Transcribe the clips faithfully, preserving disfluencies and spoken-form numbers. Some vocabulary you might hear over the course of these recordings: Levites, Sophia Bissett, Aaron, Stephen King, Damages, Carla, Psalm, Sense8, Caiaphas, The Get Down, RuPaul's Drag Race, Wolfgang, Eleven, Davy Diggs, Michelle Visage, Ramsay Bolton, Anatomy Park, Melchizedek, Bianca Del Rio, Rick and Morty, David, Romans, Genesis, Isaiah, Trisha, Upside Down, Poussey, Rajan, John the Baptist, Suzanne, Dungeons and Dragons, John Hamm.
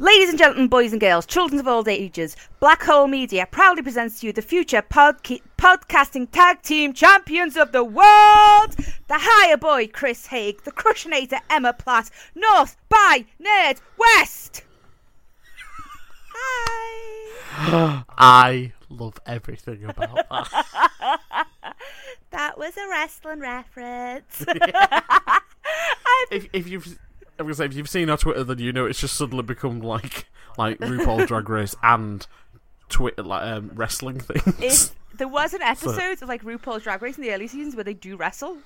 Ladies and gentlemen, boys and girls, children of all ages, Black Hole Media proudly presents to you the future podca- podcasting tag team champions of the world, the higher boy Chris Haig, the crushinator Emma Platt, North by Nerd West. Hi. I love everything about that. That was a wrestling reference. Yeah. if, if you've... I'm gonna say, if you've seen our Twitter, then you know it's just suddenly become like like RuPaul's Drag Race and Twitter like um, wrestling things. If there was an episode so. of like RuPaul's Drag Race in the early seasons where they do wrestle.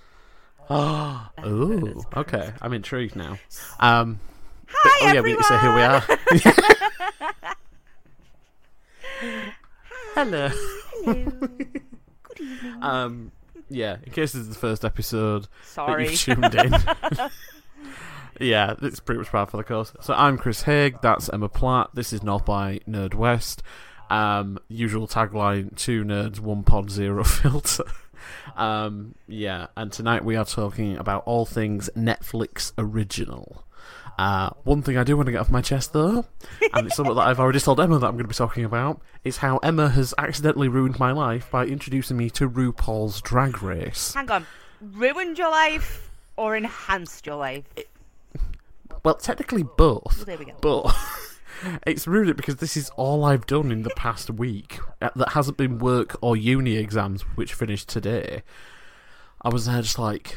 Oh, ooh, okay, I'm intrigued now. Um, Hi but, oh, everyone. Yeah, so here we are. Hello. Hello. Good evening. Um, yeah, in case this is the first episode, sorry, that you've tuned in. Yeah, it's pretty much part for the course. So I'm Chris Haig, that's Emma Platt, this is North by Nerd West. Um, usual tagline, two nerds, one pod, zero filter. um, yeah, and tonight we are talking about all things Netflix original. Uh, one thing I do want to get off my chest though, and it's something that I've already told Emma that I'm going to be talking about, is how Emma has accidentally ruined my life by introducing me to RuPaul's Drag Race. Hang on, ruined your life or enhanced your life? It- Well, technically both, well, there we go. But it's ruined it because this is all I've done in the past week that hasn't been work or uni exams, which finished today. I was there just like,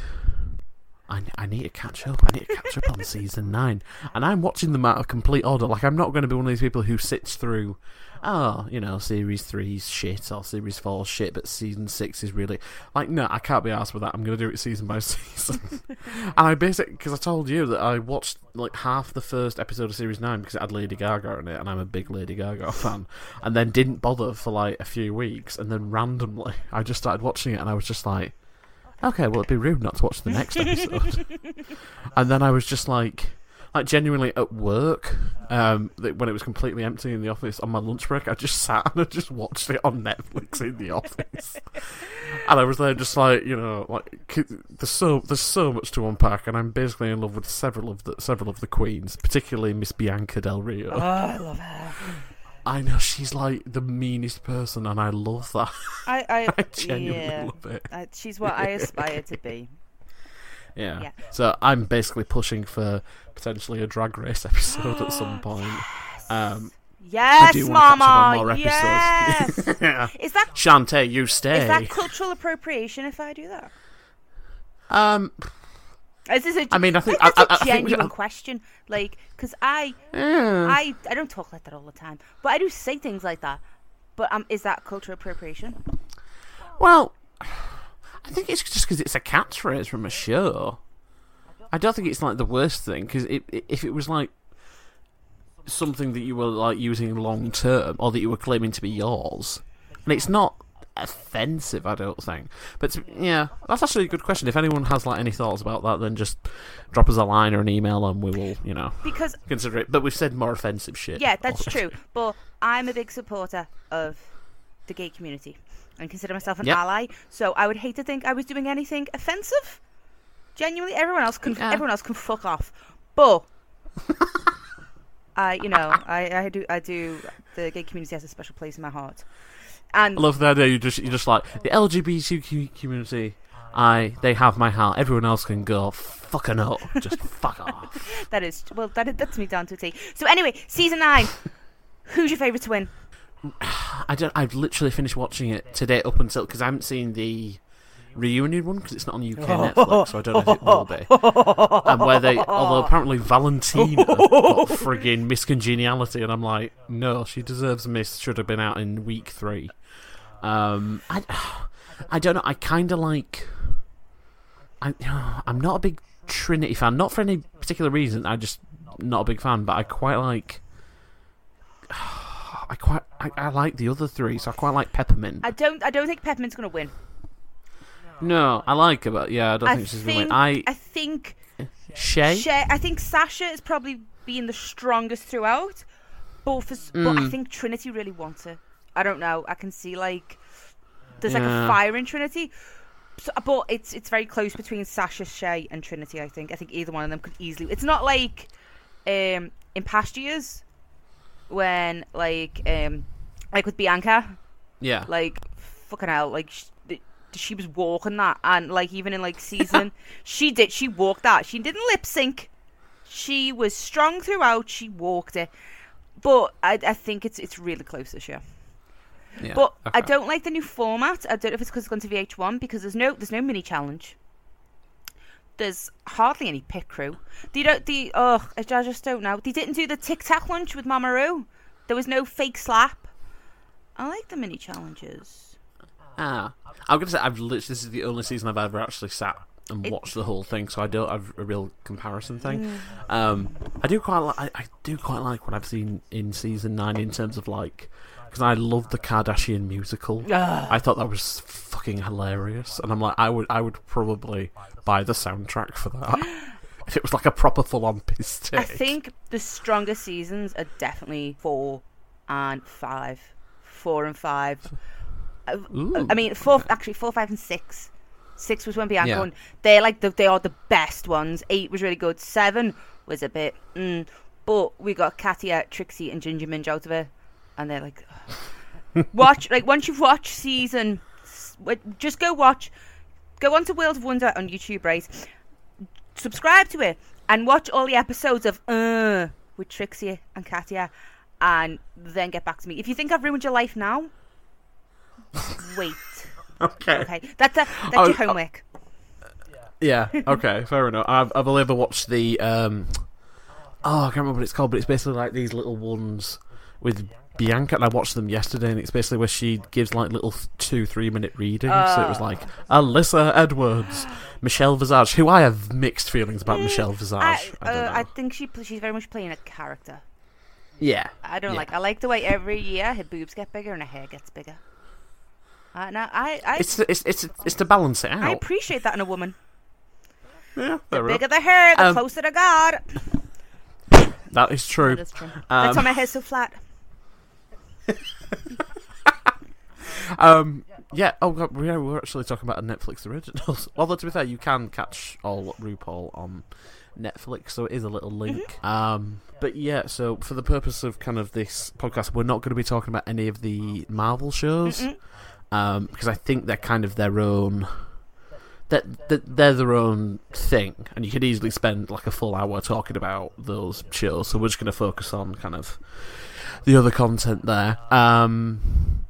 I, I need to catch up, I need to catch up on season nine. And I'm watching them out of complete order. Like, I'm not going to be one of these people who sits through, oh, you know, series three's shit or series four's shit, but season six is really... Like, no, I can't be arsed with that. I'm going to do it season by season. And I basically... Because I told you that I watched, like, half the first episode of series nine because it had Lady Gaga in it, and I'm a big Lady Gaga fan, and then didn't bother for, like, a few weeks, and then randomly I just started watching it, and I was just like, okay, well, it'd be rude not to watch the next episode. And then I was just like... Like, genuinely at work, um, when it was completely empty in the office on my lunch break, I just sat and I just watched it on Netflix in the office. And I was there just like, you know, like, there's so there's so much to unpack, and I'm basically in love with several of the several of the queens, particularly Miss Bianca Del Rio. Oh, I love her. I know, she's like the meanest person, and I love that. I, I, I genuinely yeah. love it. I, she's what I aspire to be. Yeah. yeah. So I'm basically pushing for potentially a Drag Race episode at some point. Yes, um, yes I do Mama. More yes. Yeah. Is that Shantae? You stay. Is that cultural appropriation if I do that? Um. Is this a, I mean, I think that's I, I, a genuine I think we, question. Like, because I, yeah. I, I don't talk like that all the time, but I do say things like that. But um, is that cultural appropriation? Well. I think it's just because it's a catchphrase from a show. I don't think it's like the worst thing, because it, it, if it was like something that you were like using long term or that you were claiming to be yours, and it's not offensive, I don't think. But yeah, that's actually a good question. If anyone has like any thoughts about that, then just drop us a line or an email, and we will, you know, because consider it. But we've said more offensive shit. Yeah, that's already. True. But I'm a big supporter of the gay community. And consider myself an yep. ally, so I would hate to think I was doing anything offensive. Genuinely, everyone else can yeah. everyone else can fuck off. But I, you know, I, I do I do the gay community has a special place in my heart. And I love that idea. You just you just like the L G B T Q community. I they have my heart. Everyone else can go fucking up. Just fuck off. That is well. That is, that's me down to a T. So anyway, season nine. Who's your favourite to win? I don't. I've literally finished watching it today up until because I haven't seen the reunion one because it's not on U K Netflix, so I don't know if it will be. And where they, although apparently Valentina got friggin' Miss Congeniality, and I'm like, no, she deserves Miss. Should have been out in week three. Um, I, I don't know. I kind of like. I, I'm not a big Trinity fan, not for any particular reason. I just not a big fan, but I quite like. I quite I, I like the other three, so I quite like Peppermint. I don't I don't think Peppermint's gonna win. No, I like her, but yeah, I don't I think she's think, gonna win. I I think Shay. Shay. I think Sasha is probably being the strongest throughout, but for, mm. but I think Trinity really wants her. I don't know. I can see like there's yeah. like a fire in Trinity, so, but it's it's very close between Sasha, Shay, and Trinity. I think I think either one of them could easily. It's not like um, in past years when like um like with Bianca. Yeah. Like fucking hell, like she, she was walking that, and like even in like season she did she walked that. She didn't lip sync. She was strong throughout. She walked it. But I, I think it's it's really close this year. Yeah, but okay. I don't like the new format. I don't know if it's because it's gone to V H one, because there's no there's no mini challenge. There's hardly any pit crew. They don't. The oh, I just don't know. They didn't do the Tic Tac lunch with Mama Roo. There was no fake slap. I like the mini challenges. Ah, I'm gonna say I've literally this is the only season I've ever actually sat and it, watched the whole thing, so I don't have a real comparison thing. Mm. Um, I do quite like I, I do quite like what I've seen in season nine in terms of like. Because I love the Kardashian musical. Ugh. I thought that was fucking hilarious. And I'm like, I would I would probably buy the soundtrack for that. If it was like a proper full-on piss take. I think the stronger seasons are definitely four and five. Four and five. Ooh. I mean, four actually, four, five, and six. Six was when Bianca yeah. won. They're like, the, they are the best ones. Eight was really good. Seven was a bit, mm. But we got Katia, Trixie, and Ginger Minge out of it. And they're like, oh. watch, like, once you've watched season, just go watch, go on to World of Wonder on YouTube, right? Subscribe to it and watch all the episodes of uh, with Trixie and Katia, and then get back to me. If you think I've ruined your life now, wait. okay. Okay. That's, a, that's oh, your homework. Uh, yeah. Okay. Fair enough. I've, I've only ever watched the, um, oh, I can't remember what it's called, but it's basically like these little ones with Bianca, and I watched them yesterday, and it's basically where she gives like little two, three minute readings. Uh, so it was like Alyssa Edwards, Michelle Visage, who I have mixed feelings about. Michelle Visage. I, I, uh, I think she she's very much playing a character. Yeah. I don't yeah. like. I like the way every year her boobs get bigger and her hair gets bigger. Uh, now I, I it's, it's it's it's to balance it out. I appreciate that in a woman. Yeah. The bigger the hair, the um, closer to God. That is true. That is true. Um, That's why my hair's so flat. um, yeah. Oh god, we were actually talking about a Netflix original. Although to be fair, you can catch all RuPaul on Netflix, so it is a little link. Mm-hmm. Um, but yeah, so for the purpose of kind of this podcast, we're not going to be talking about any of the Marvel shows, um, because I think they're kind of their own. That they're, they're their own thing, and you could easily spend like a full hour talking about those shows. So we're just going to focus on kind of the other content there, um,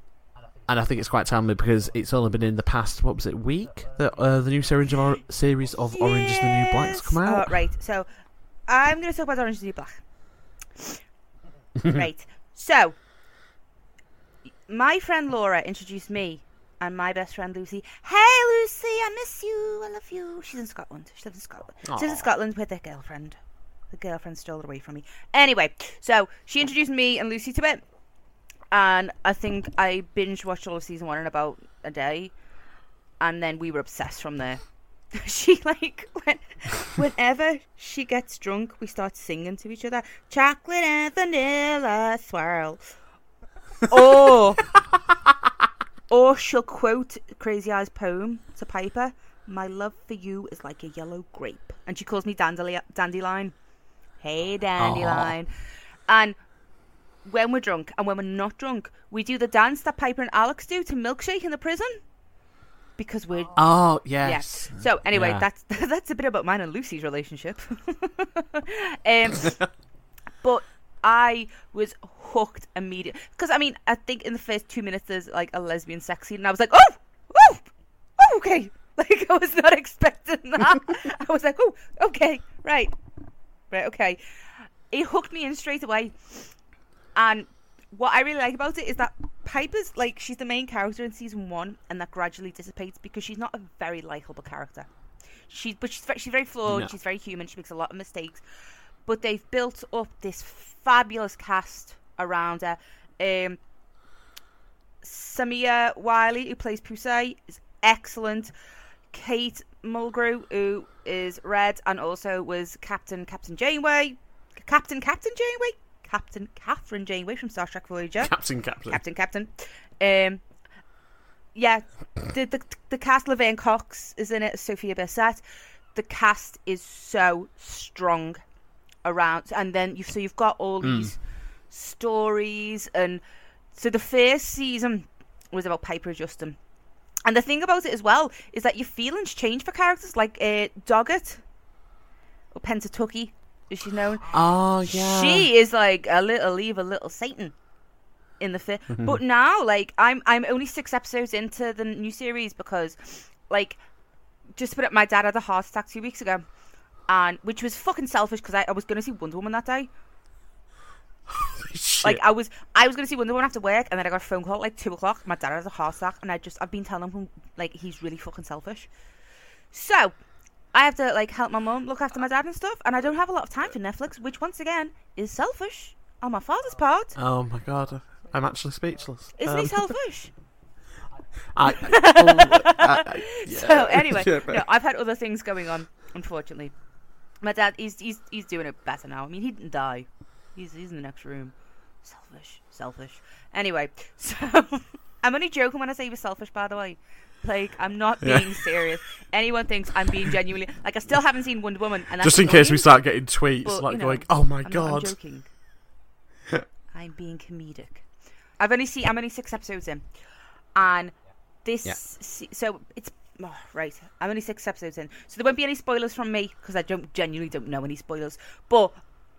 and I think it's quite timely because it's only been in the past, what was it, week that uh, the new series of, or- series of yes. Orange is the New Black's come out. Oh, right, so I'm going to talk about Orange is the New Black. Right, so my friend Laura introduced me and my best friend Lucy. Hey Lucy, I miss you, I love you. She's in Scotland, she lives in Scotland. Aww. She lives in Scotland with her girlfriend. The girlfriend stole it away from me. Anyway, so she introduced me and Lucy to it. And I think I binge watched all of season one in about a day. And then we were obsessed from there. She, like, when, whenever she gets drunk, we start singing to each other. Chocolate and vanilla swirl. Or, or she'll quote Crazy Eyes' poem to Piper. My love for you is like a yellow grape. And she calls me Dandelion. Dandelion. Hey Dandelion. Aww. And when we're drunk and when we're not drunk, we do the dance that Piper and Alex do to Milkshake in the prison, because we're oh yes yeah. so anyway yeah. that's that's a bit about mine and Lucy's relationship. um, but I was hooked immediately, because I mean I think in the first two minutes there's like a lesbian sex scene and I was like oh oh, oh okay, like I was not expecting that. I was like oh okay right Right, okay. It hooked me in straight away. And what I really like about it is that Piper's, like, she's the main character in season one, and that gradually dissipates because she's not a very likable character. She, but she's, she's very flawed, no. She's very human, she makes a lot of mistakes. But they've built up this fabulous cast around her. Um, Samia Wiley, who plays Poussey, is excellent. Kate Mulgrew, who is Red and also was Captain Captain Janeway Captain Captain Janeway Captain Catherine Janeway from Star Trek Voyager. Captain Captain Captain Captain um, yeah the, the the cast. Laverne Cox is in it, Sophia Bissett. The cast is so strong around, and then you've so you've got all mm. these stories. And so the first season was about Piper Justin. And the thing about it as well is that your feelings change for characters like uh, Doggett or Pentatucky, as she's known. Oh, yeah. She is like a little evil, little Satan in the fifth. But now, like, I'm I'm only six episodes into the new series because, like, just to put it, my dad had a heart attack two weeks ago, and which was fucking selfish because I, I was going to see Wonder Woman that day. Shit. Like I was I was going to see Wonder Woman after work, and then I got a phone call at like two o'clock. My dad has a heart attack, and I just I've been telling him, like, he's really fucking selfish. So I have to, like, help my mum look after my dad and stuff, and I don't have a lot of time for Netflix, which once again is selfish on my father's part. Oh my god, I'm actually speechless. Isn't um... he selfish? I, I, I, yeah. So anyway, yeah, but... no, I've had other things going on, unfortunately. My dad, he's he's he's doing it better now. I mean, he didn't die. He's he's in the next room. Selfish, selfish. Anyway, so I'm only joking when I say he was selfish, by the way. Like, I'm not being yeah. serious. Anyone thinks I'm being genuinely, like, I still haven't seen Wonder Woman. And just in annoying, case we start getting tweets, but, like, you know, going, oh my I'm god. Not, I'm joking. I'm being comedic. I've only seen, I'm only six episodes in. And this, yeah. se- so it's, oh, right, I'm only six episodes in. So there won't be any spoilers from me, because I don't genuinely don't know any spoilers. But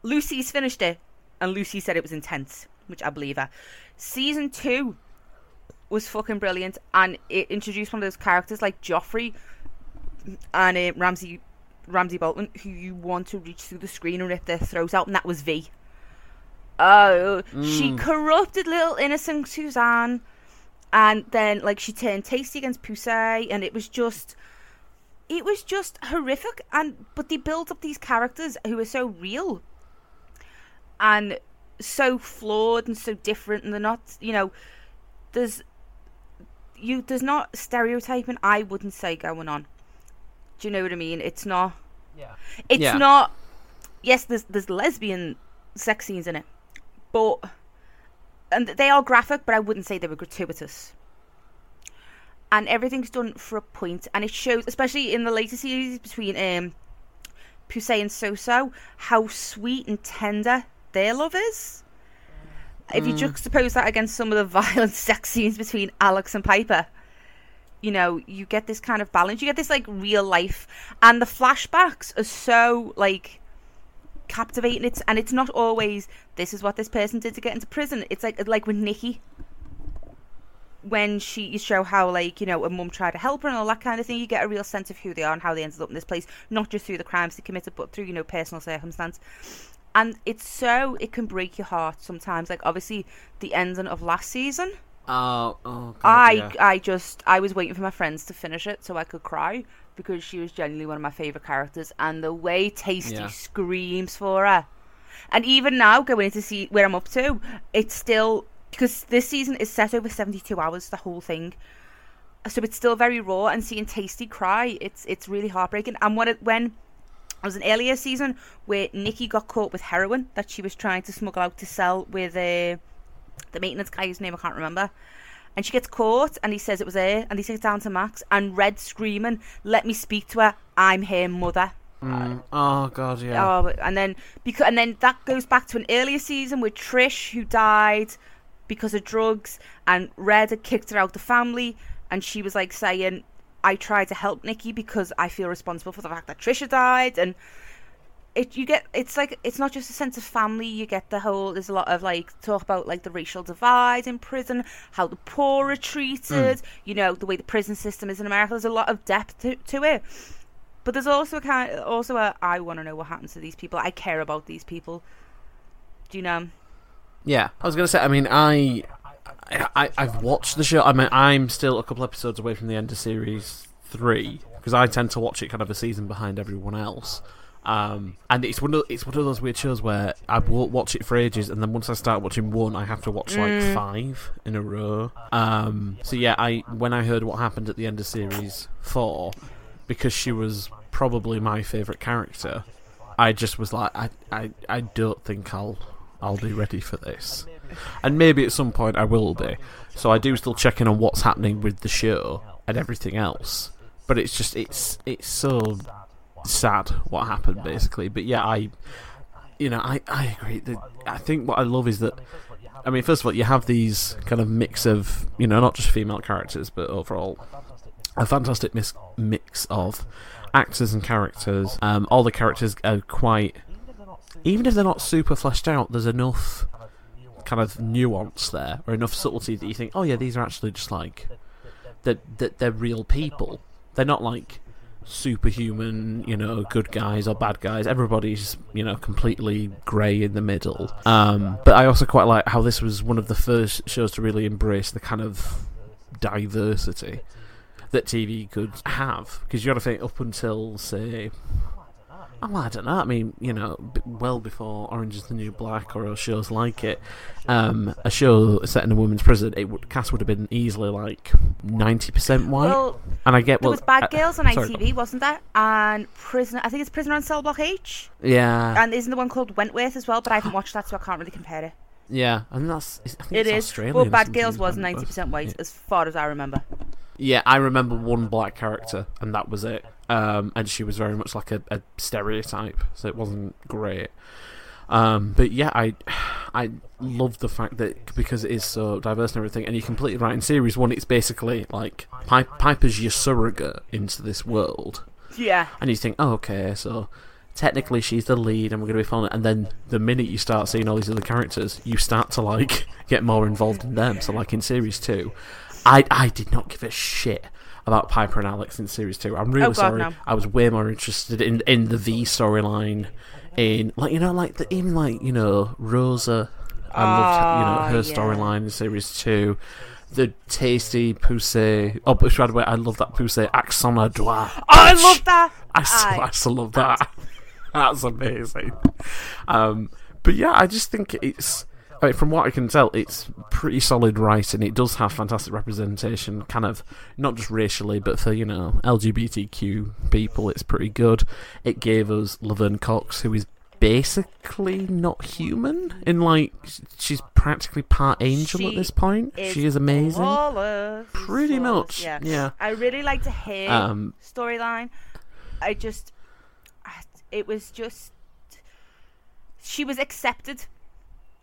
Lucy's finished it, and Lucy said it was intense, which I believe her. Season two was fucking brilliant, and it introduced one of those characters like Joffrey and uh, Ramsay Ramsay Bolton, who you want to reach through the screen and rip their throats out, and that was Vee. Oh, mm. She corrupted little innocent Suzanne, and then, like, she turned tasty against Poussey, and it was just... It was just horrific, and but they build up these characters who are so real and so flawed and so different, and they're not, you know, there's you there's not stereotyping, I wouldn't say, going on. Do you know what I mean? It's not. Yeah. It's yeah. not. Yes, there's there's lesbian sex scenes in it, but and they are graphic, but I wouldn't say they were gratuitous. And everything's done for a point, and it shows, especially in the later series between um, Poussey and So-So, how sweet and tender their love is. Mm. If you juxtapose that against some of the violent sex scenes between Alex and Piper, you know, you get this kind of balance. You get this, like, real life, and the flashbacks are so, like, captivating. It's and it's not always this is what this person did to get into prison. It's like like with Nikki. When she you show how, like, you know, a mum tried to help her and all that kind of thing, you get a real sense of who they are and how they ended up in this place, not just through the crimes they committed, but through, you know, personal circumstance. And it's so, it can break your heart sometimes. Like, obviously, the ending of last season. Oh, oh God, I, yeah. I just, I was waiting for my friends to finish it so I could cry, because she was genuinely one of my favourite characters, and the way Tasty yeah. screams for her. And even now, going into see where I'm up to, it's still... Because this season is set over seventy-two hours, the whole thing. So it's still very raw, and seeing Tasty cry, it's it's really heartbreaking. And when it, when it was an earlier season where Nikki got caught with heroin that she was trying to smuggle out to sell with uh, the maintenance guy whose name I can't remember. And she gets caught, and he says it was her, and he takes it down to Max, and Red screaming, "Let me speak to her, I'm her mother." Mm. Oh God, yeah. Oh, and then because and then that goes back to an earlier season with Trish, who died because of drugs, and Red had kicked her out of the family, and she was like saying, "I try to help Nikki because I feel responsible for the fact that Trisha died." And it you get it's like it's not just a sense of family. You get the whole there's a lot of like talk about like the racial divide in prison, how the poor are treated, mm. you know, the way the prison system is in America. There's a lot of depth to, to it, but there's also a kind of, also a I want to know what happens to these people. I care about these people. Do you know? Yeah, I was gonna say. I mean, I, I, I, I've watched the show. I mean, I'm still a couple episodes away from the end of series three, because I tend to watch it kind of a season behind everyone else. Um, and it's one of it's one of those weird shows where I won't watch it for ages, and then once I start watching one, I have to watch like mm. five in a row. Um, so yeah, I when I heard what happened at the end of series four, because she was probably my favourite character, I just was like, I, I, I don't think I'll. I'll be ready for this. And maybe at some point I will be. So I do still check in on what's happening with the show and everything else. But it's just, it's it's so sad what happened, basically. But yeah, I you know, I, I agree. The, I think what I love is that, I mean, first of all, you have these kind of mix of, you know, not just female characters, but overall a fantastic mix, mix of actors and characters. Um, all the characters are quite, even if they're not super fleshed out, there's enough kind of nuance there, or enough subtlety that you think, oh yeah, these are actually just like, that they're, they're real people. They're not like superhuman, you know, good guys or bad guys. Everybody's, you know, completely grey in the middle. Um, but I also quite like how this was one of the first shows to really embrace the kind of diversity that T V could have. Because you got to think up until, say, oh, I don't know, I mean, you know, well before Orange is the New Black or shows like it, um, a show set in a women's prison, it would, cast would have been easily like ninety percent white. Well, and I get there well, was Bad Girls uh, on sorry, I T V, wasn't there? And Prisoner, I think it's Prisoner on Cell Block H. Yeah. And isn't the one called Wentworth as well? But I haven't watched that, so I can't really compare it. Yeah, and that's I think it it's is. Australian. Well, Bad Girls was ninety percent white, yeah, as far as I remember. Yeah, I remember one black character, and that was it. Um, and she was very much like a, a stereotype, so it wasn't great. Um, but yeah, I I love the fact that because it is so diverse and everything, and you're completely right. In series one, it's basically like Pipe, Piper's your surrogate into this world. Yeah. And you think, oh, okay, so technically she's the lead, and we're going to be following it. And then the minute you start seeing all these other characters, you start to like get more involved in them. So like in series two, I I did not give a shit about Piper and Alex in series two. I'm really oh God, sorry. No. I was way more interested in in the Vee storyline, in like you know like the, even like you know Rosa. I loved, you know, her yeah. storyline in series two. The tasty Poussey. Oh, but by the way, I love that Poussey accent à droit. Oh, I love that. I still, I still love that. That's amazing. Um, but yeah, I just think it's. I mean, from what I can tell, it's pretty solid writing. It does have fantastic representation, kind of, not just racially, but for, you know, L G B T Q people, it's pretty good. It gave us Laverne Cox, who is basically not human, in, like, she's practically part angel she at this point. Is she is amazing. Pretty flawless, much, yeah. yeah. I really liked her um, storyline. I just, it was just, she was accepted.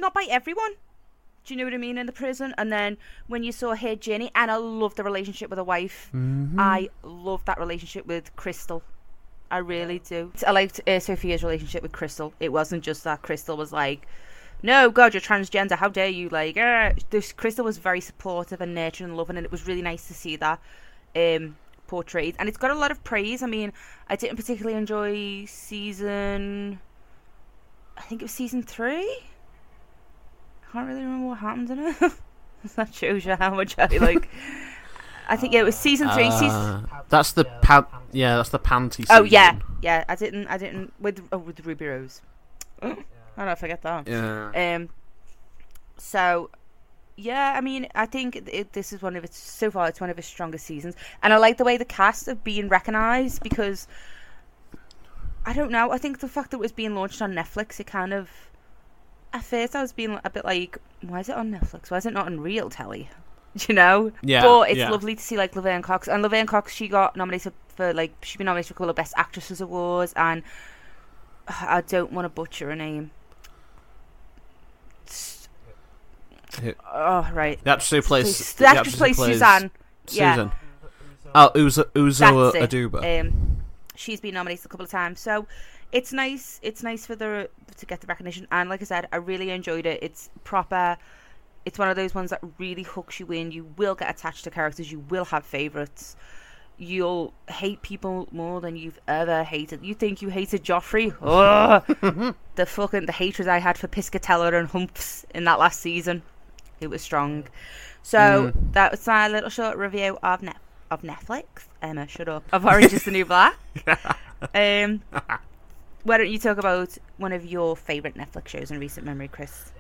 Not by everyone. Do you know what I mean? In the prison. And then when you saw her journey, and I loved the relationship with her wife. Mm-hmm. I loved that relationship with Crystal. I really do. I liked uh, Sophia's relationship with Crystal. It wasn't just that Crystal was like, no, God, you're transgender. How dare you? Like, uh. this Crystal was very supportive and nurturing and loving. And it was really nice to see that um, portrayed. And it's got a lot of praise. I mean, I didn't particularly enjoy season... I think it was season three? I can't really remember what happened in it. That shows you how much I like. I think yeah, it was season three. Uh, season... That's the pa- yeah, that's the panty. Season. Oh yeah, yeah. I didn't, I didn't with oh, with Ruby Rose. Oh, how did I forget that? Yeah. Um. So, yeah. I mean, I think it, this is one of its so far. It's one of its strongest seasons, and I like the way the cast have been recognised because I don't know. I think the fact that it was being launched on Netflix, it kind of. At first I was being a bit like, why is it on Netflix? Why is it not on real telly? Do you know? Yeah. But it's yeah. lovely to see like Laverne Cox. And Laverne Cox, she got nominated for like, she's been nominated for a couple of Best Actresses Awards. And I don't want to butcher her name. Who? Oh, right. The actress who plays... The actress who plays Suzanne. Suzanne. Yeah. Oh, Uzo, Uzo Aduba. Um, she's been nominated a couple of times. So... It's nice. It's nice for the to get the recognition, and like I said, I really enjoyed it. It's proper. It's one of those ones that really hooks you in. You will get attached to characters. You will have favourites. You'll hate people more than you've ever hated. You think you hated Joffrey? Oh, the fucking the hatred I had for Piscatella and Humps in that last season, it was strong. So mm. that was my little short review of Net of Netflix. Emma, shut up. Of Orange is the New Black. Um. Why don't you talk about one of your favourite Netflix shows in recent memory, Chris?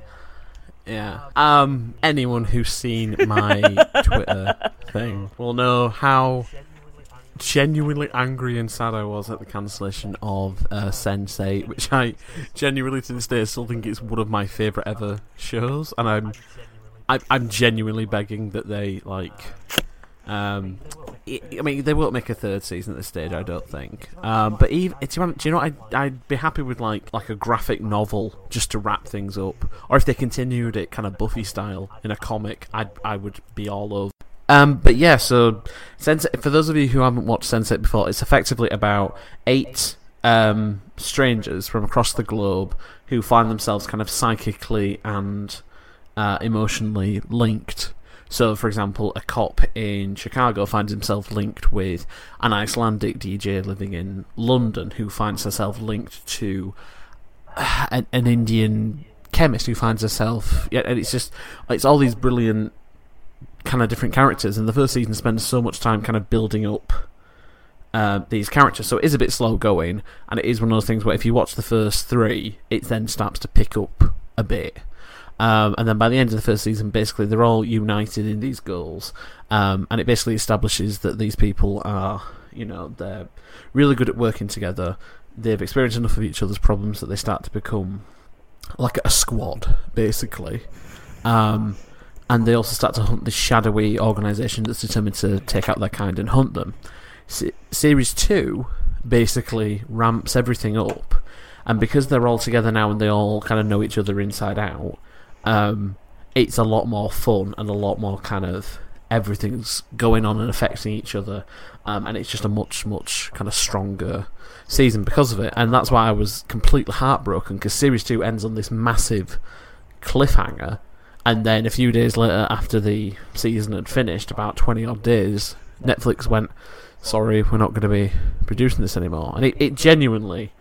Yeah. Um, anyone who's seen my Twitter thing will know how genuinely angry and sad I was at the cancellation of uh, Sense eight, which I genuinely to this day still think is one of my favourite ever shows, and I'm, I, I'm genuinely begging that they like Um, I mean, they won't make a third season at this stage, I don't think. Um, but even, do you know what? I'd, I'd be happy with like like a graphic novel just to wrap things up, or if they continued it kind of Buffy style in a comic, I'd I would be all over. Um, but yeah, so Sense eight, for those of you who haven't watched Sense eight before, it's effectively about eight um, strangers from across the globe who find themselves kind of psychically and uh, emotionally linked. So, for example, a cop in Chicago finds himself linked with an Icelandic D J living in London who finds herself linked to an, an Indian chemist who finds herself... Yeah, and it's just... It's all these brilliant kind of different characters, and the first season spends so much time kind of building up uh, these characters, so it is a bit slow going, and it is one of those things where if you watch the first three, it then starts to pick up a bit. Um, and then by the end of the first season, basically they're all united in these goals, um, and it basically establishes that these people are, you know, they're really good at working together. They've experienced enough of each other's problems that they start to become like a squad, basically. Um, and they also start to hunt this shadowy organisation that's determined to take out their kind and hunt them. Se- series two basically ramps everything up, and because they're all together now and they all kind of know each other inside out, Um, it's a lot more fun and a lot more kind of everything's going on and affecting each other, um, and it's just a much much kind of stronger season because of it, and that's why I was completely heartbroken because series two ends on this massive cliffhanger, and then a few days later, after the season had finished, about twenty odd days, Netflix went, sorry, we're not going to be producing this anymore, and it, it genuinely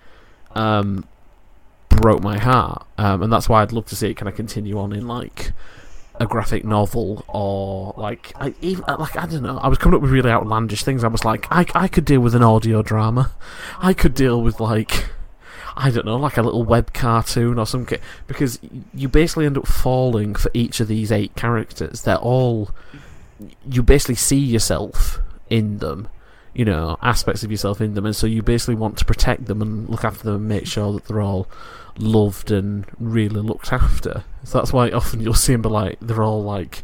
um broke my heart, um, and that's why I'd love to see it kind of continue on in like a graphic novel or like I, even like I don't know. I was coming up with really outlandish things. I was like, I I could deal with an audio drama. I could deal with like I don't know, like a little web cartoon or something, because you basically end up falling for each of these eight characters. They're all you basically see yourself in them. You know, aspects of yourself in them, and so you basically want to protect them and look after them and make sure that they're all loved and really looked after. So that's why often you'll see them be like, they're all like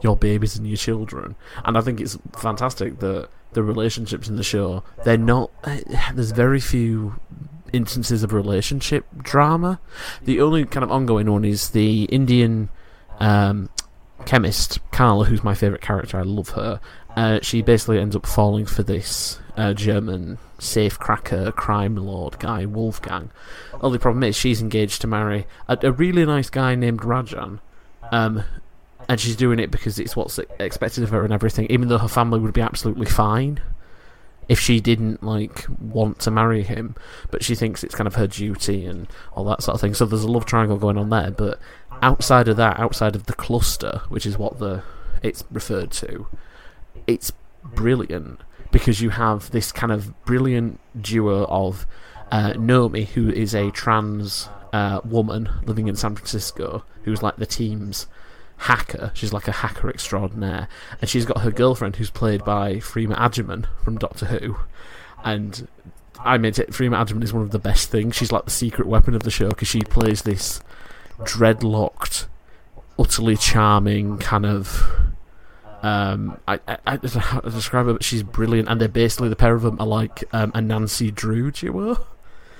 your babies and your children. And I think it's fantastic that the relationships in the show, they're not, there's very few instances of relationship drama. The only kind of ongoing one is the Indian um, chemist, Carla, who's my favourite character, I love her. Uh, she basically ends up falling for this uh, German safecracker, crime lord guy, Wolfgang. Only problem is she's engaged to marry a, a really nice guy named Rajan, um, and she's doing it because it's what's expected of her and everything, even though her family would be absolutely fine if she didn't like want to marry him, but she thinks it's kind of her duty and all that sort of thing. So there's a love triangle going on there, but outside of that, outside of the cluster, which is what the it's referred to, it's brilliant because you have this kind of brilliant duo of uh, Nomi, who is a trans uh, woman living in San Francisco, who's like the team's hacker. She's like a hacker extraordinaire. And she's got her girlfriend, who's played by Freema Agyeman from Doctor Who. And I mean, Freema Agyeman is one of the best things. She's like the secret weapon of the show because she plays this dreadlocked, utterly charming kind of... Um, I, I, I don't know how to describe her, but she's brilliant, and they're basically, the pair of them are like um, a Nancy Drew duo.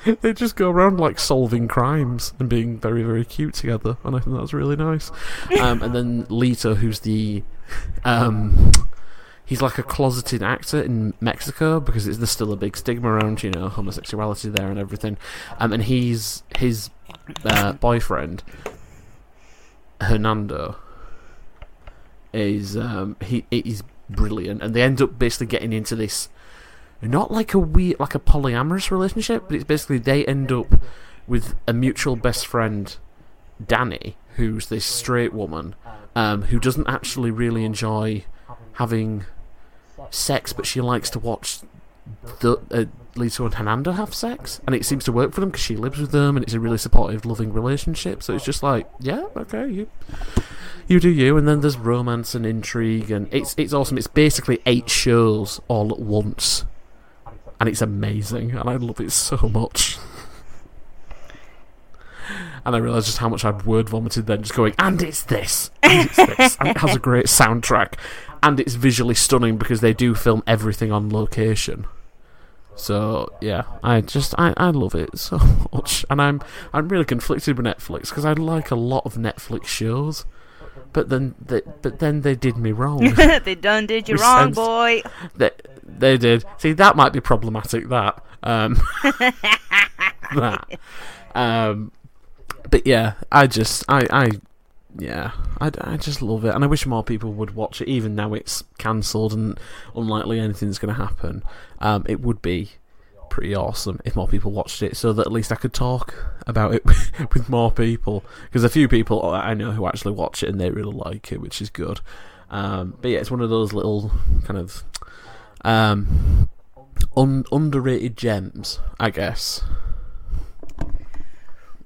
They just go around like solving crimes and being very, very cute together, and I think that's really nice. Um, and then Lito, who's the um, he's like a closeted actor in Mexico because there's still a big stigma around, you know, homosexuality there and everything. Um, and he's his uh, boyfriend, Hernando. Is um he is brilliant, and they end up basically getting into this, not like a weird like a polyamorous relationship, but it's basically they end up with a mutual best friend, Danny, who's this straight woman, um who doesn't actually really enjoy having sex, but she likes to watch the uh, Lito and Hernando have sex, and it seems to work for them because she lives with them, and it's a really supportive, loving relationship. So it's just like, yeah, okay, you. You do you, and then there's romance and intrigue, and it's it's awesome. It's basically eight shows all at once, and it's amazing, and I love it so much. and I realised just how much I'd word vomited then, just going, and it's this, and it's this, and it has a great soundtrack, and it's visually stunning because they do film everything on location. So yeah, I just I, I love it so much, and I'm I'm really conflicted with Netflix because I like a lot of Netflix shows, but then they, but then they did me wrong. They done did you wrong, sense. boy. They they did. See, that might be problematic. That um that um, but yeah, I just I I yeah I, I just love it, and I wish more people would watch it. Even now it's cancelled and unlikely anything's going to happen. Um, it would be pretty awesome if more people watched it, so that at least I could talk about it with more people, because a few people I know who actually watch it and they really like it, which is good. Um, but yeah, it's one of those little kind of um, un- underrated gems, I guess.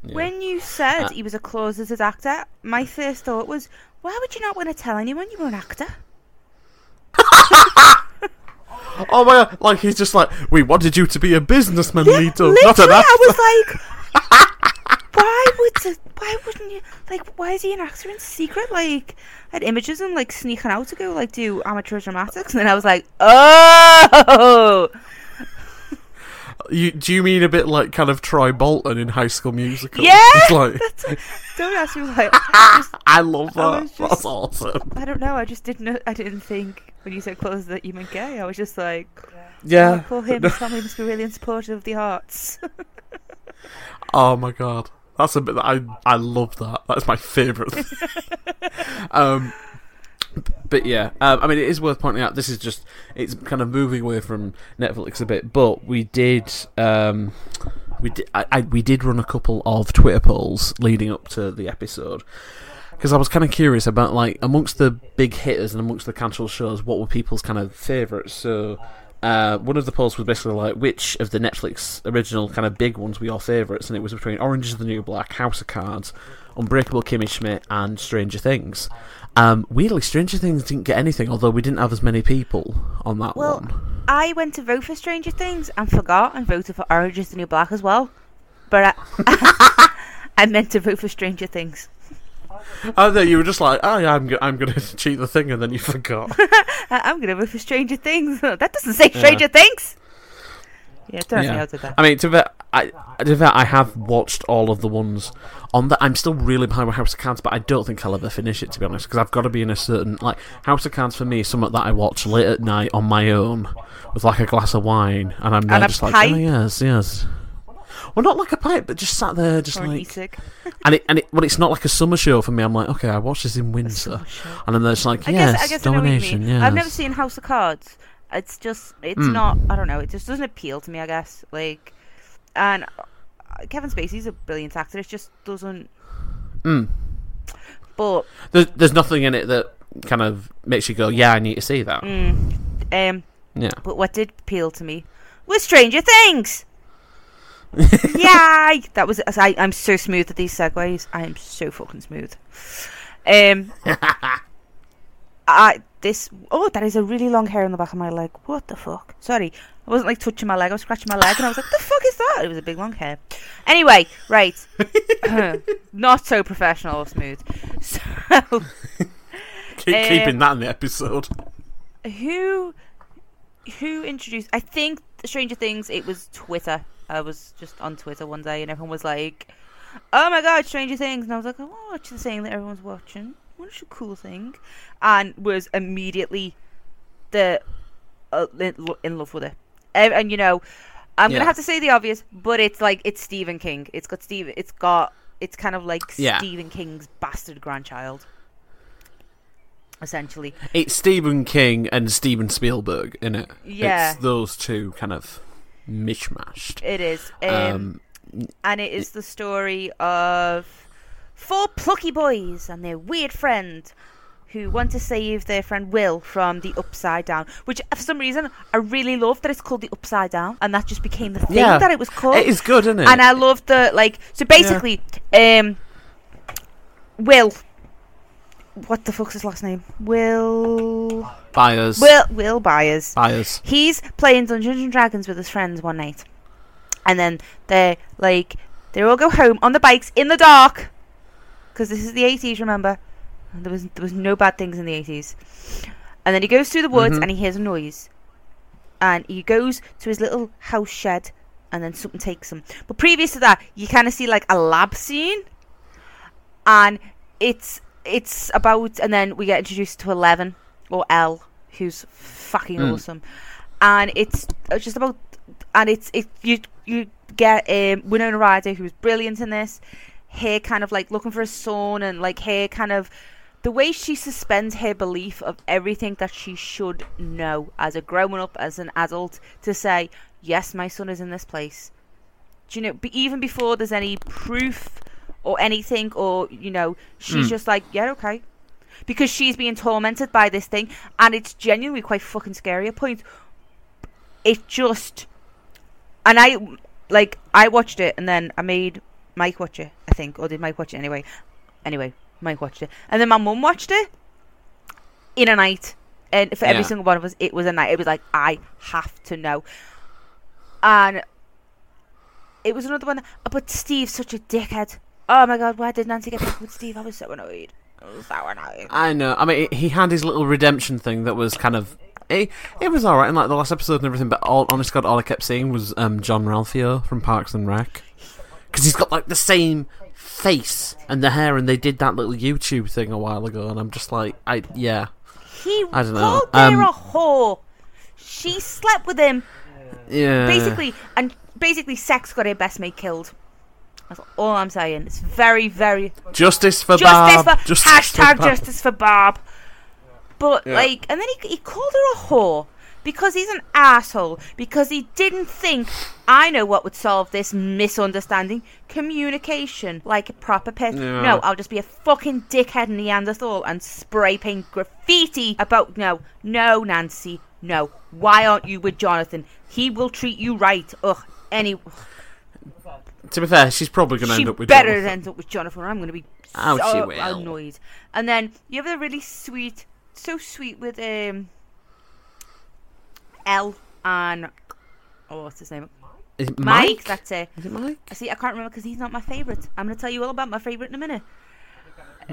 Yeah. When you said uh, he was a closeted actor, my first thought was, why would you not want to tell anyone you were an actor? Oh my god, like he's just like, we wanted you to be a businessman, yeah, Lito, not an actor. I was like, why would, why wouldn't you, like, why is he an actor in secret? Like, I had images of him, like, sneaking out to go, like, do amateur dramatics, and then I was like, oh! You, do you mean a bit like kind of Troy Bolton in High School Musical? Yeah! Like, that's, don't ask me, like... I, just, I love that. I just, that's awesome. I don't know, I just didn't I didn't think when you said close that you meant gay. I was just like... Yeah. Oh, poor him, his family must be really unsupportive of the arts. Oh my god. That's a bit... I, I love that. That's my favourite thing. um... But yeah, um, I mean, it is worth pointing out, this is just, it's kind of moving away from Netflix a bit, but we did, um, we did, I, I, we did run a couple of Twitter polls leading up to the episode, because I was kind of curious about, like, amongst the big hitters and amongst the cancelled shows, what were people's kind of favourites, so... Uh, one of the polls was basically like, which of the Netflix original kind of big ones were your favourites, and it was between Orange is the New Black, House of Cards, Unbreakable Kimmy Schmidt, and Stranger Things. Um, weirdly, Stranger Things didn't get anything, although we didn't have as many people on that well, one. Well, I went to vote for Stranger Things and forgot and voted for Orange is the New Black as well, but I, I meant to vote for Stranger Things. I thought you were just like, oh, yeah, I'm, go- I'm going to cheat the thing, and then you forgot. I'm going to vote for Stranger Things. That doesn't say Stranger yeah. Things. Yeah, don't yeah. know how to do that. I mean, to be fair, I, to be fair, I have watched all of the ones on that. I'm still really behind with House of Cards, but I don't think I'll ever finish it, to be honest, because I've got to be in a certain... like House of Cards, for me, is something that I watch late at night on my own with, like, a glass of wine, and I'm and just like, pipe. oh, yes, yes. Well, not like a pipe, but just sat there, just or like, an and it and it. Well, it's not like a summer show for me. I'm like, okay, I watch this in winter, and then there's like, yes, I guess, I guess domination. I yes. I've never seen House of Cards. It's just, it's mm. not. I don't know. It just doesn't appeal to me, I guess. Like, and Kevin Spacey's a brilliant actor. It just doesn't. Mm. But there's there's nothing in it that kind of makes you go, yeah, I need to see that. Mm, um. Yeah. But what did appeal to me was Stranger Things. Yay! That was I, I'm so smooth at these segues. I am so fucking smooth. Um, I this oh that is a really long hair on the back of my leg. What the fuck? Sorry, I wasn't like touching my leg. I was scratching my leg, and I was like, "The fuck is that?" It was a big long hair. Anyway, right? Not so professional or smooth. So keep um, keeping that in the episode. Who who introduced? I think Stranger Things. It was Twitter. I was just on Twitter one day and everyone was like, oh my god, Stranger Things. And I was like, I want to watch the thing that everyone's watching. What a cool thing. And was immediately the uh, in love with it. And, and you know, I'm yeah. going to have to say the obvious, but it's like, it's Stephen King. It's got Stephen, it's got, it's kind of like yeah. Stephen King's bastard grandchild. Essentially. It's Stephen King and Steven Spielberg, innit? Yeah. It's those two kind of... mishmashed. It is. Um, um, and it is the story of four plucky boys and their weird friend who want to save their friend Will from the Upside Down, which for some reason I really love that it's called the Upside Down and that just became the thing yeah. that it was called. It is good, isn't it? And I love the, like, so basically yeah. um, Will, what the fuck's his last name? Will... Byers. Will Will Byers. Byers. He's playing Dungeons and Dragons with his friends one night. And then they're like, They all go home on the bikes in the dark. Because this is the eighties, remember? There was there was no bad things in the eighties. And then he goes through the woods mm-hmm. and he hears a noise. And he goes to his little house shed and then something takes him. But previous to that, you kind of see like a lab scene. And it's it's about... And then we get introduced to Eleven, or Elle, who's fucking mm. awesome. And it's just about... And it's... It, you you get um, Winona Ryder, who's brilliant in this. Her kind of like looking for a son, and like her kind of... The way she suspends her belief of everything that she should know as a grown-up, as an adult, to say, yes, my son is in this place. Do you know, even before there's any proof or anything, or, you know, she's mm. just like, yeah, okay. Because she's being tormented by this thing, and it's genuinely quite fucking scary at points. It just... And I, like, I watched it, and then I made Mike watch it, I think. Or did Mike watch it anyway? Anyway. Mike watched it, and then my mum watched it in a night, and for yeah. every single one of us it was a night. It was like, I have to know. And it was another one, but Steve's such a dickhead. Oh my god, why did Nancy get back with Steve? I was so annoyed. I was so annoyed. I know. I mean, he had his little redemption thing that was kind of... It, it was alright in like the last episode and everything, but all, honest god, all I kept seeing was um, John Ralphio from Parks and Rec, because he's got like the same face and the hair, and they did that little YouTube thing a while ago, and I'm just like, I yeah. He I don't know. Called um, her a whore. She slept with him. Yeah. Basically, and basically, sex got her best mate killed. That's all I'm saying. It's very, very justice for justice Barb. For, justice hashtag for justice for Barb. But yeah. like, and then he he called her a whore. Because he's an asshole. Because he didn't think, I know what would solve this misunderstanding. Communication. Like a proper person. Yeah. No, I'll just be a fucking dickhead Neanderthal and spray paint graffiti about... No, no, Nancy, no. Why aren't you with Jonathan? He will treat you right. Ugh, any... To be fair, she's probably going to end up with Jonathan. She better end up with Jonathan, or I'm going to be oh, so annoyed. And then you have a really sweet... So sweet with... um. Elle and oh, what's his name? Is it Mike? Mike, that's it. Is it Mike? I see. I can't remember because he's not my favourite. I'm going to tell you all about my favourite in a minute.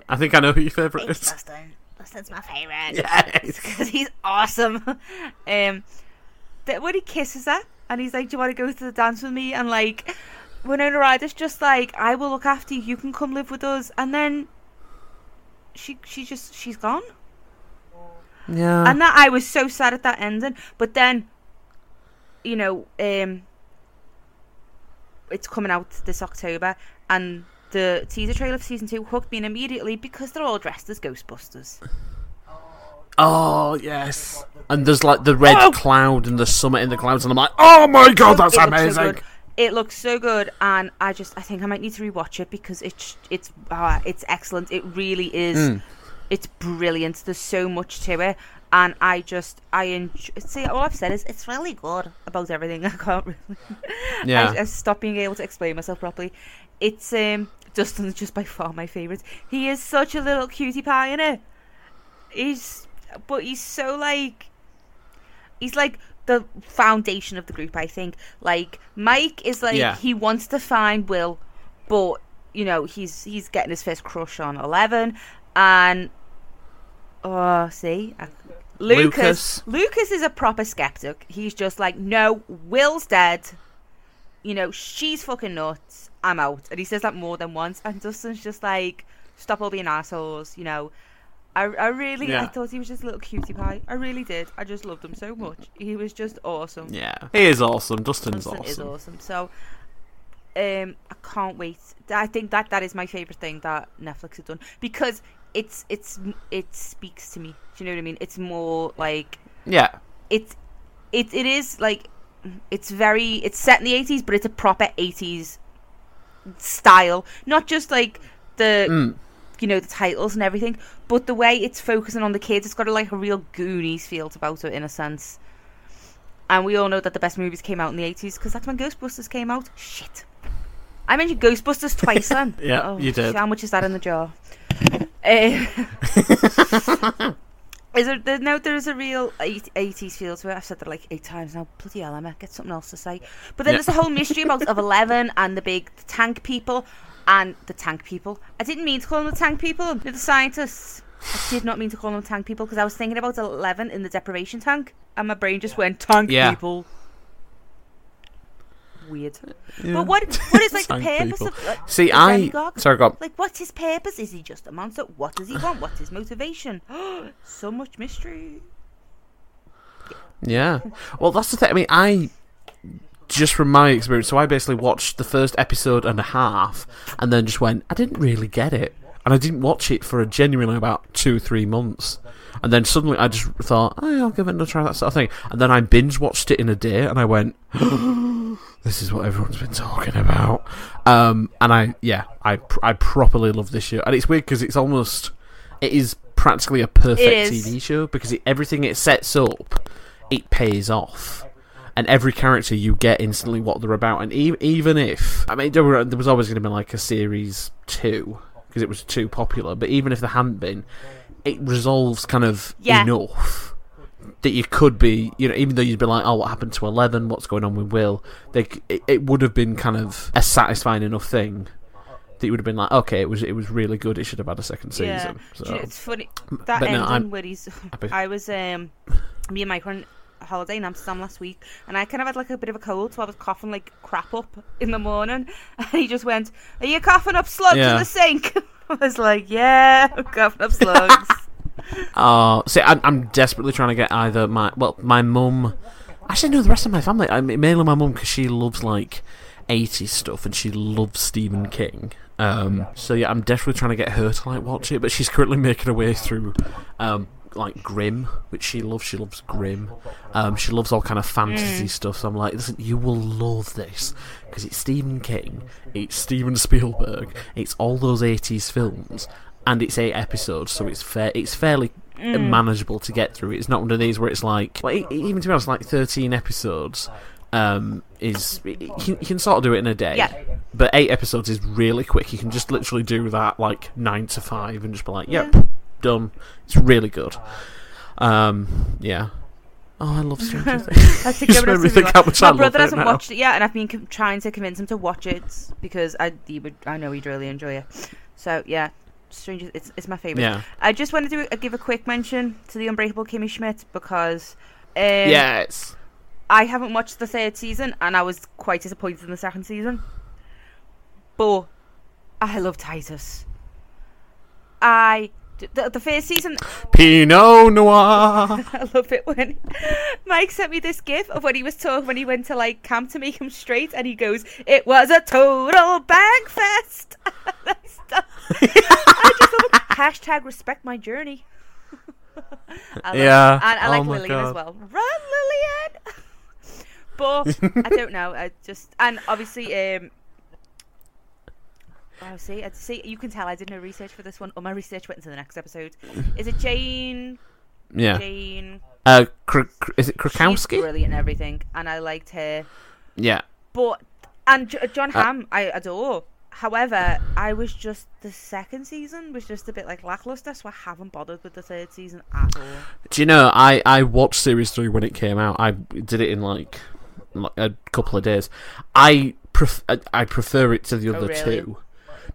I think I know who your favourite is. Dustin. Dustin's my favourite. Yeah, because he's awesome. Um, that when he kisses her and he's like, "Do you want to go to the dance with me?" and like, Winona Ryder's just like, "I will look after you. You can come live with us." And then she, she just, she's gone. Yeah. And that I was so sad at that ending, but then, you know, um, it's coming out this October, and the teaser trailer for season two hooked me in immediately because they're all dressed as Ghostbusters. Oh yes, and there's like the red oh! cloud and the summit in the clouds, and I'm like, oh my god, that's it amazing. Looks so it looks so good, and I just I think I might need to rewatch it because it's it's uh, it's excellent. It really is. Mm. It's brilliant. There's so much to it, and I just I enjoy. See, all I've said is it's really good about everything. I can't really. Yeah. I, I stop being able to explain myself properly. It's um Dustin's just by far my favourite. He is such a little cutie pie in it. He's but he's so like. He's like the foundation of the group. I think like Mike is like yeah. he wants to find Will, but you know he's he's getting his first crush on Eleven. And, oh, see? Lucas. Lucas. Lucas is a proper skeptic. He's just like, no, Will's dead. You know, she's fucking nuts. I'm out. And he says that more than once. And Dustin's just like, stop all being assholes. You know, I, I really, yeah. I thought he was just a little cutie pie. I really did. I just loved him so much. He was just awesome. Yeah, he is awesome. Dustin's Dustin awesome. Dustin is awesome. So... Um, I can't wait. I think that that is my favourite thing that Netflix has done because it's it's it speaks to me. Do you know what I mean? It's more like yeah. It's it it is like it's very it's set in the eighties, but it's a proper eighties style. Not just like the mm. you know the titles and everything, but the way it's focusing on the kids. It's got a, like a real Goonies feel about it in a sense. And we all know that the best movies came out in the eighties because that's when Ghostbusters came out. Shit. I mentioned Ghostbusters twice then. yeah, oh, you did. How much is that in the jar? uh, Is there, there no? There is a real eighties feel to it. I've said that like eight times now. Bloody hell, Emma, get something else to say. But then yeah. there's the whole mystery about of Eleven and the big the tank people and the tank people. I didn't mean to call them the tank people. They're the scientists. I did not mean to call them tank people because I was thinking about Eleven in the deprivation tank, and my brain just went tank yeah. people. Weird. Yeah. But what what is like the purpose people. of like, see I sorry, go on. Like what's his purpose? Is he just a monster? What does he want? What's his motivation? So much mystery. Yeah. Well, that's the thing. I mean, I just from my experience, so I basically watched the first episode and a half and then just went, I didn't really get it. And I didn't watch it for a genuinely about two, three months. And then suddenly I just thought, oh, I'll give it another try, that sort of thing. And then I binge watched it in a day and I went, this is what everyone's been talking about. Um, and I, yeah, I I properly love this show. And it's weird because it's almost, it is practically a perfect T V show because it, everything it sets up, it pays off. And every character you get instantly what they're about. And e- even if, I mean, there was always going to be like a series two because it was too popular. But even if there hadn't been, it resolves kind of yeah. enough that you could be, you know, even though you'd be like, oh, what happened to Eleven? What's going on with Will? They, it, it would have been kind of a satisfying enough thing that you would have been like, okay, it was it was really good. It should have had a second season. Yeah. So. It's funny that ending no, where he's. I was um, me and Mike were on holiday in Amsterdam last week, and I kind of had like a bit of a cold, so I was coughing like crap up in the morning, and he just went, "Are you coughing up slugs yeah. in the sink?" I was like, "Yeah, I'm coughing up slugs." Oh, see, I'm, I'm desperately trying to get either my well, my mum. Actually, no, the rest of my family. I mean, mainly my mum because she loves like eighties stuff and she loves Stephen King. Um, so yeah, I'm desperately trying to get her to like watch it, but she's currently making her way through um, like Grimm, which she loves. She loves Grimm. Um, she loves all kind of fantasy mm. stuff. So I'm like, listen, you will love this because it's Stephen King, it's Steven Spielberg, it's all those eighties films. And it's eight episodes, so it's fair. It's fairly mm. manageable to get through. It's not one of these where it's like, well, even to be honest, like thirteen episodes um, is you can, you can sort of do it in a day. Yeah. But eight episodes is really quick. You can just literally do that like nine to five and just be like, yep, yeah. done. It's really good. Um, yeah. Oh, I love Stranger Things. I think made me think how much My I brother hasn't it watched it yet, and I've been com- trying to convince him to watch it because I he would I know he'd really enjoy it. So yeah. Stranger, it's it's my favourite. Yeah. I just wanted to give a quick mention to the Unbreakable Kimmy Schmidt because um, yes, I haven't watched the third season and I was quite disappointed in the second season. But I love Titus. I the, the first season Pinot Noir. I love it when Mike sent me this gif of when he was talking when he went to like camp to make him straight and he goes, "It was a total bang fest." I just love hashtag respect my journey. I yeah, and I like oh Lillian God. as well. Run, Lillian! But I don't know. I just and obviously, um, oh, see, I see. You can tell I did no research for this one, or my research went into the next episode. Is it Jane? Yeah, Jane. Uh, Kr- Kr- is it Krakowski? She's brilliant and everything, and I liked her. Yeah, but and J- John Hamm, uh, I adore. However, I was just the second season was just a bit like lackluster, so I haven't bothered with the third season at all. Do you know? I, I watched series three when it came out. I did it in like a couple of days. I pref- I prefer it to the other oh, really? two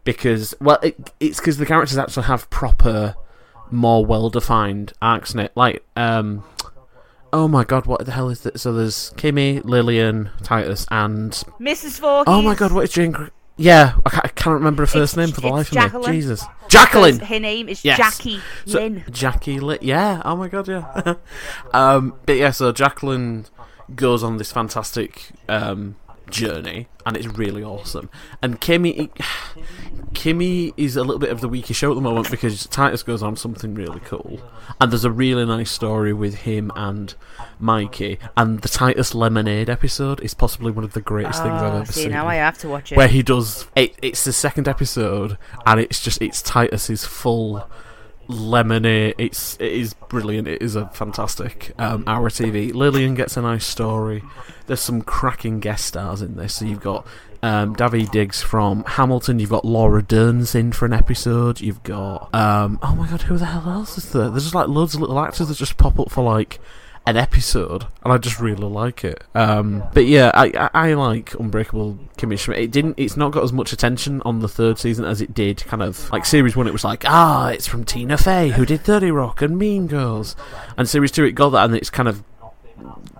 because well, it, it's because the characters actually have proper, more well defined arcs in it. Like um, oh my god, what the hell is that? So there's Kimmy, Lillian, Titus, and Missus Voorhees. Oh my god, what is Jane? Yeah, I can't, I can't remember her first it's, name for the life Jacqueline. of me. Jesus, Jacqueline. Her name is yes. Jackie so, Lynn. Jackie Lynn. Yeah. Oh my god. Yeah. um, but yeah, so Jacqueline goes on this fantastic um, journey, and it's really awesome. And Kimmy, Kimmy is a little bit of the weaker show at the moment because Titus goes on something really cool, and there's a really nice story with him and Mikey, and the Titus Lemonade episode is possibly one of the greatest oh, things I've ever see, seen. Now I have to watch it. Where he does it, it's the second episode, and it's just it's Titus's full lemony. It's it is brilliant. It is a fantastic um, hour of T V. Lillian gets a nice story. There's some cracking guest stars in this. So you've got um, Davy Diggs from Hamilton. You've got Laura Dern's in for an episode. You've got um, oh my god, who the hell else is there? There's just like loads of little actors that just pop up for like an episode, and I just really like it. Um, but yeah, I, I I like Unbreakable Kimmy Schmidt. It didn't. It's not got as much attention on the third season as it did. Kind of like series one, it was like ah, it's from Tina Fey who did thirty rock and Mean Girls, and series two it got that, and it's kind of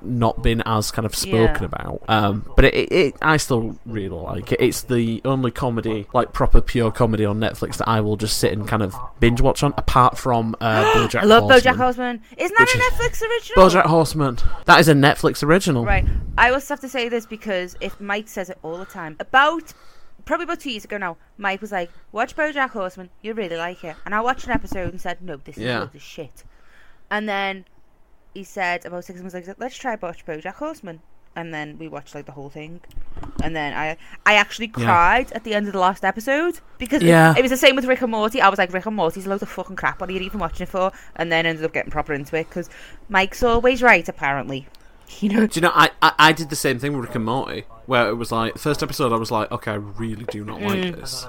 not been as kind of spoken yeah. about. Um, but it, it, it I still really like it. It's the only comedy, like proper pure comedy on Netflix that I will just sit and kind of binge watch on. Apart from uh, Bojack Horseman. I love Bojack Horseman. Isn't that a Netflix original? Bojack Horseman. That is a Netflix original. Right. I also have to say this because if Mike says it all the time about. Probably about two years ago now, Mike was like, watch Bojack Horseman, you'll really like it. And I watched an episode and said, no, this is yeah. all the shit. And then he said about six months later, let's try watch Bojack Horseman. And then we watched like the whole thing. And then I I actually cried yeah. at the end of the last episode. Because yeah. it, it was the same with Rick and Morty. I was like, Rick and Morty's a load of fucking crap. What are you even watching it for? And then ended up getting proper into it. Because Mike's always right, apparently. You know, do you know, I, I, I did the same thing with Rick and Morty, where it was like, first episode I was like, okay, I really do not like mm. this.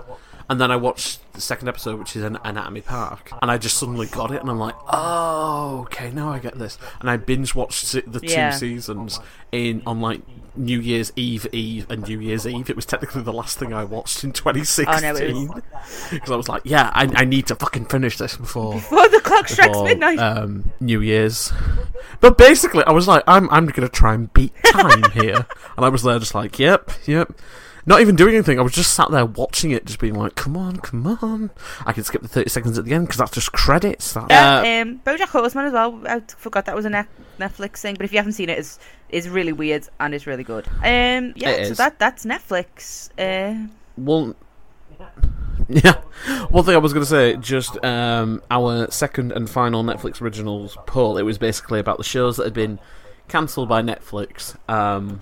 And then I watched the second episode, which is An- Anatomy Park, and I just suddenly got it, and I'm like, oh, okay, now I get this. And I binge-watched the two yeah. seasons in on, like, New Year's Eve Eve and New Year's Eve. It was technically the last thing I watched in twenty sixteen. Because oh, no, I was like, yeah, I, I need to fucking finish this before... Before the clock before, strikes midnight. Um, New Year's. But basically, I was like, I'm, I'm going to try and beat time here. And I was there just like, yep, yep. Not even doing anything. I was just sat there watching it, just being like, come on, come on. I can skip the thirty seconds at the end because that's just credits. That, uh, uh, um, Bojack Horseman as well. I forgot that was a ne- Netflix thing, but if you haven't seen it, it's, it's really weird and it's really good. Um, yeah, so that that's Netflix. Uh, well, yeah. One thing I was going to say, just um, our second and final Netflix Originals poll, it was basically about the shows that had been cancelled by Netflix. Um...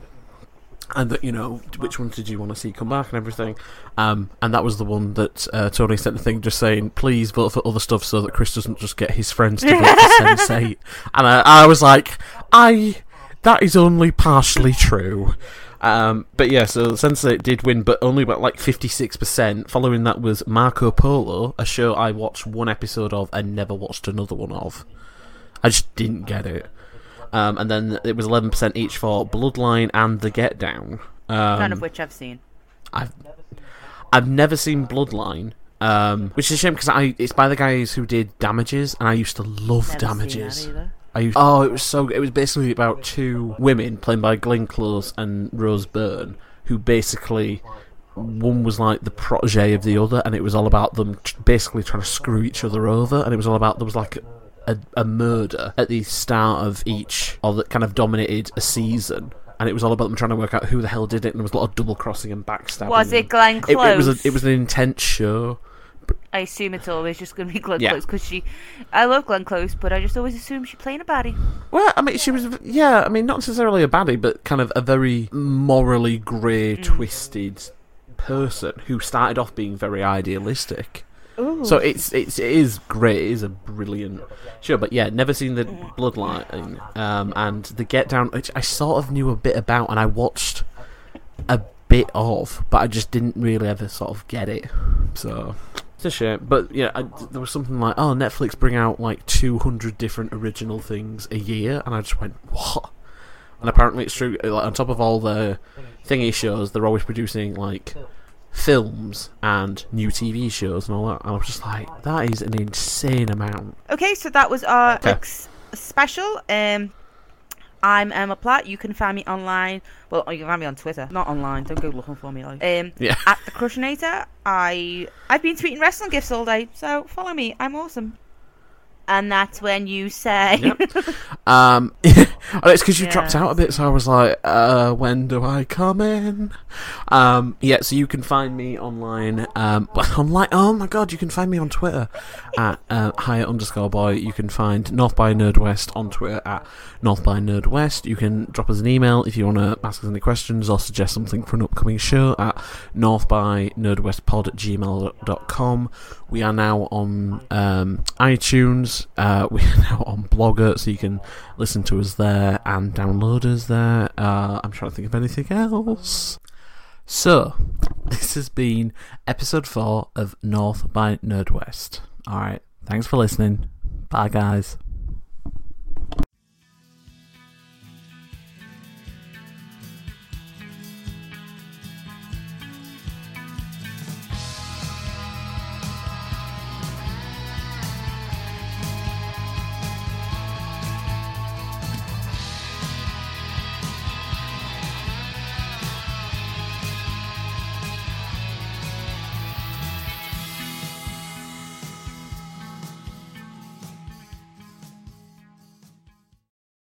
And that, you know, which one did you want to see come back and everything? Um, and that was the one that uh, Tony sent the thing just saying, please vote for other stuff so that Chris doesn't just get his friends to vote for Sense eight. And I, I was like, I, that is only partially true. Um, but yeah, so Sense eight did win, but only about like fifty-six percent. Following that was Marco Polo, a show I watched one episode of and never watched another one of. I just didn't get it. Um, and then it was eleven percent each for Bloodline and The Get Down. Um, None of which I've seen. I've I've never seen Bloodline, um, which is a shame because I it's by the guys who did Damages, and I used to love never Damages. Seen that either. I used to, oh, it was so it was basically about two women played by Glenn Close and Rose Byrne, who basically. One was like the protege of the other, and it was all about them basically trying to screw each other over, and it was all about there was like. A, a murder at the start of each, or that kind of dominated a season, and it was all about them trying to work out who the hell did it, and there was a lot of double crossing and backstabbing. Was it Glenn Close? It, it was a, it was an intense show. I assume it's always just going to be Glenn yeah. Close because she. I love Glenn Close, but I just always assume she's playing a baddie. Well, I mean, she was yeah. I mean, not necessarily a baddie, but kind of a very morally grey, mm. twisted person who started off being very idealistic. Ooh. So it's it's it is great. It is a brilliant show, but yeah, never seen the Bloodline um, and the Get Down, which I sort of knew a bit about and I watched a bit of, but I just didn't really ever sort of get it. So it's a shame. But yeah, I, there was something like, oh, Netflix bring out like two hundred different original things a year, and I just went what? And apparently it's true. Like, on top of all the thingy shows, they're always producing like. Films and new T V shows and all that. I was just like, that is an insane amount. Okay, so that was our okay. ex- special. Um, I'm Emma Platt. You can find me online. Well, you can find me on Twitter. Not online. Don't go looking for me. Like. Um, yeah. At the Crushinator. I I've been tweeting wrestling gifs all day, so follow me. I'm awesome. and that's when you say. Yep. Um, it's because you yeah. dropped out a bit, so I was like, uh, when do I come in? Um, yeah, so you can find me online. Um, online. Oh my god, you can find me on Twitter at uh, higher underscore boy. You can find North by Nerd West on Twitter at North by Nerd West. You can drop us an email if you want to ask us any questions or suggest something for an upcoming show at north by nerd west pod at gmail dot com. We are now on um, iTunes. Uh, we are now on Blogger, so you can listen to us there and download us there. Uh, I'm trying to think of anything else. So, this has been episode four of North by Nerd West. Alright, thanks for listening. Bye, guys.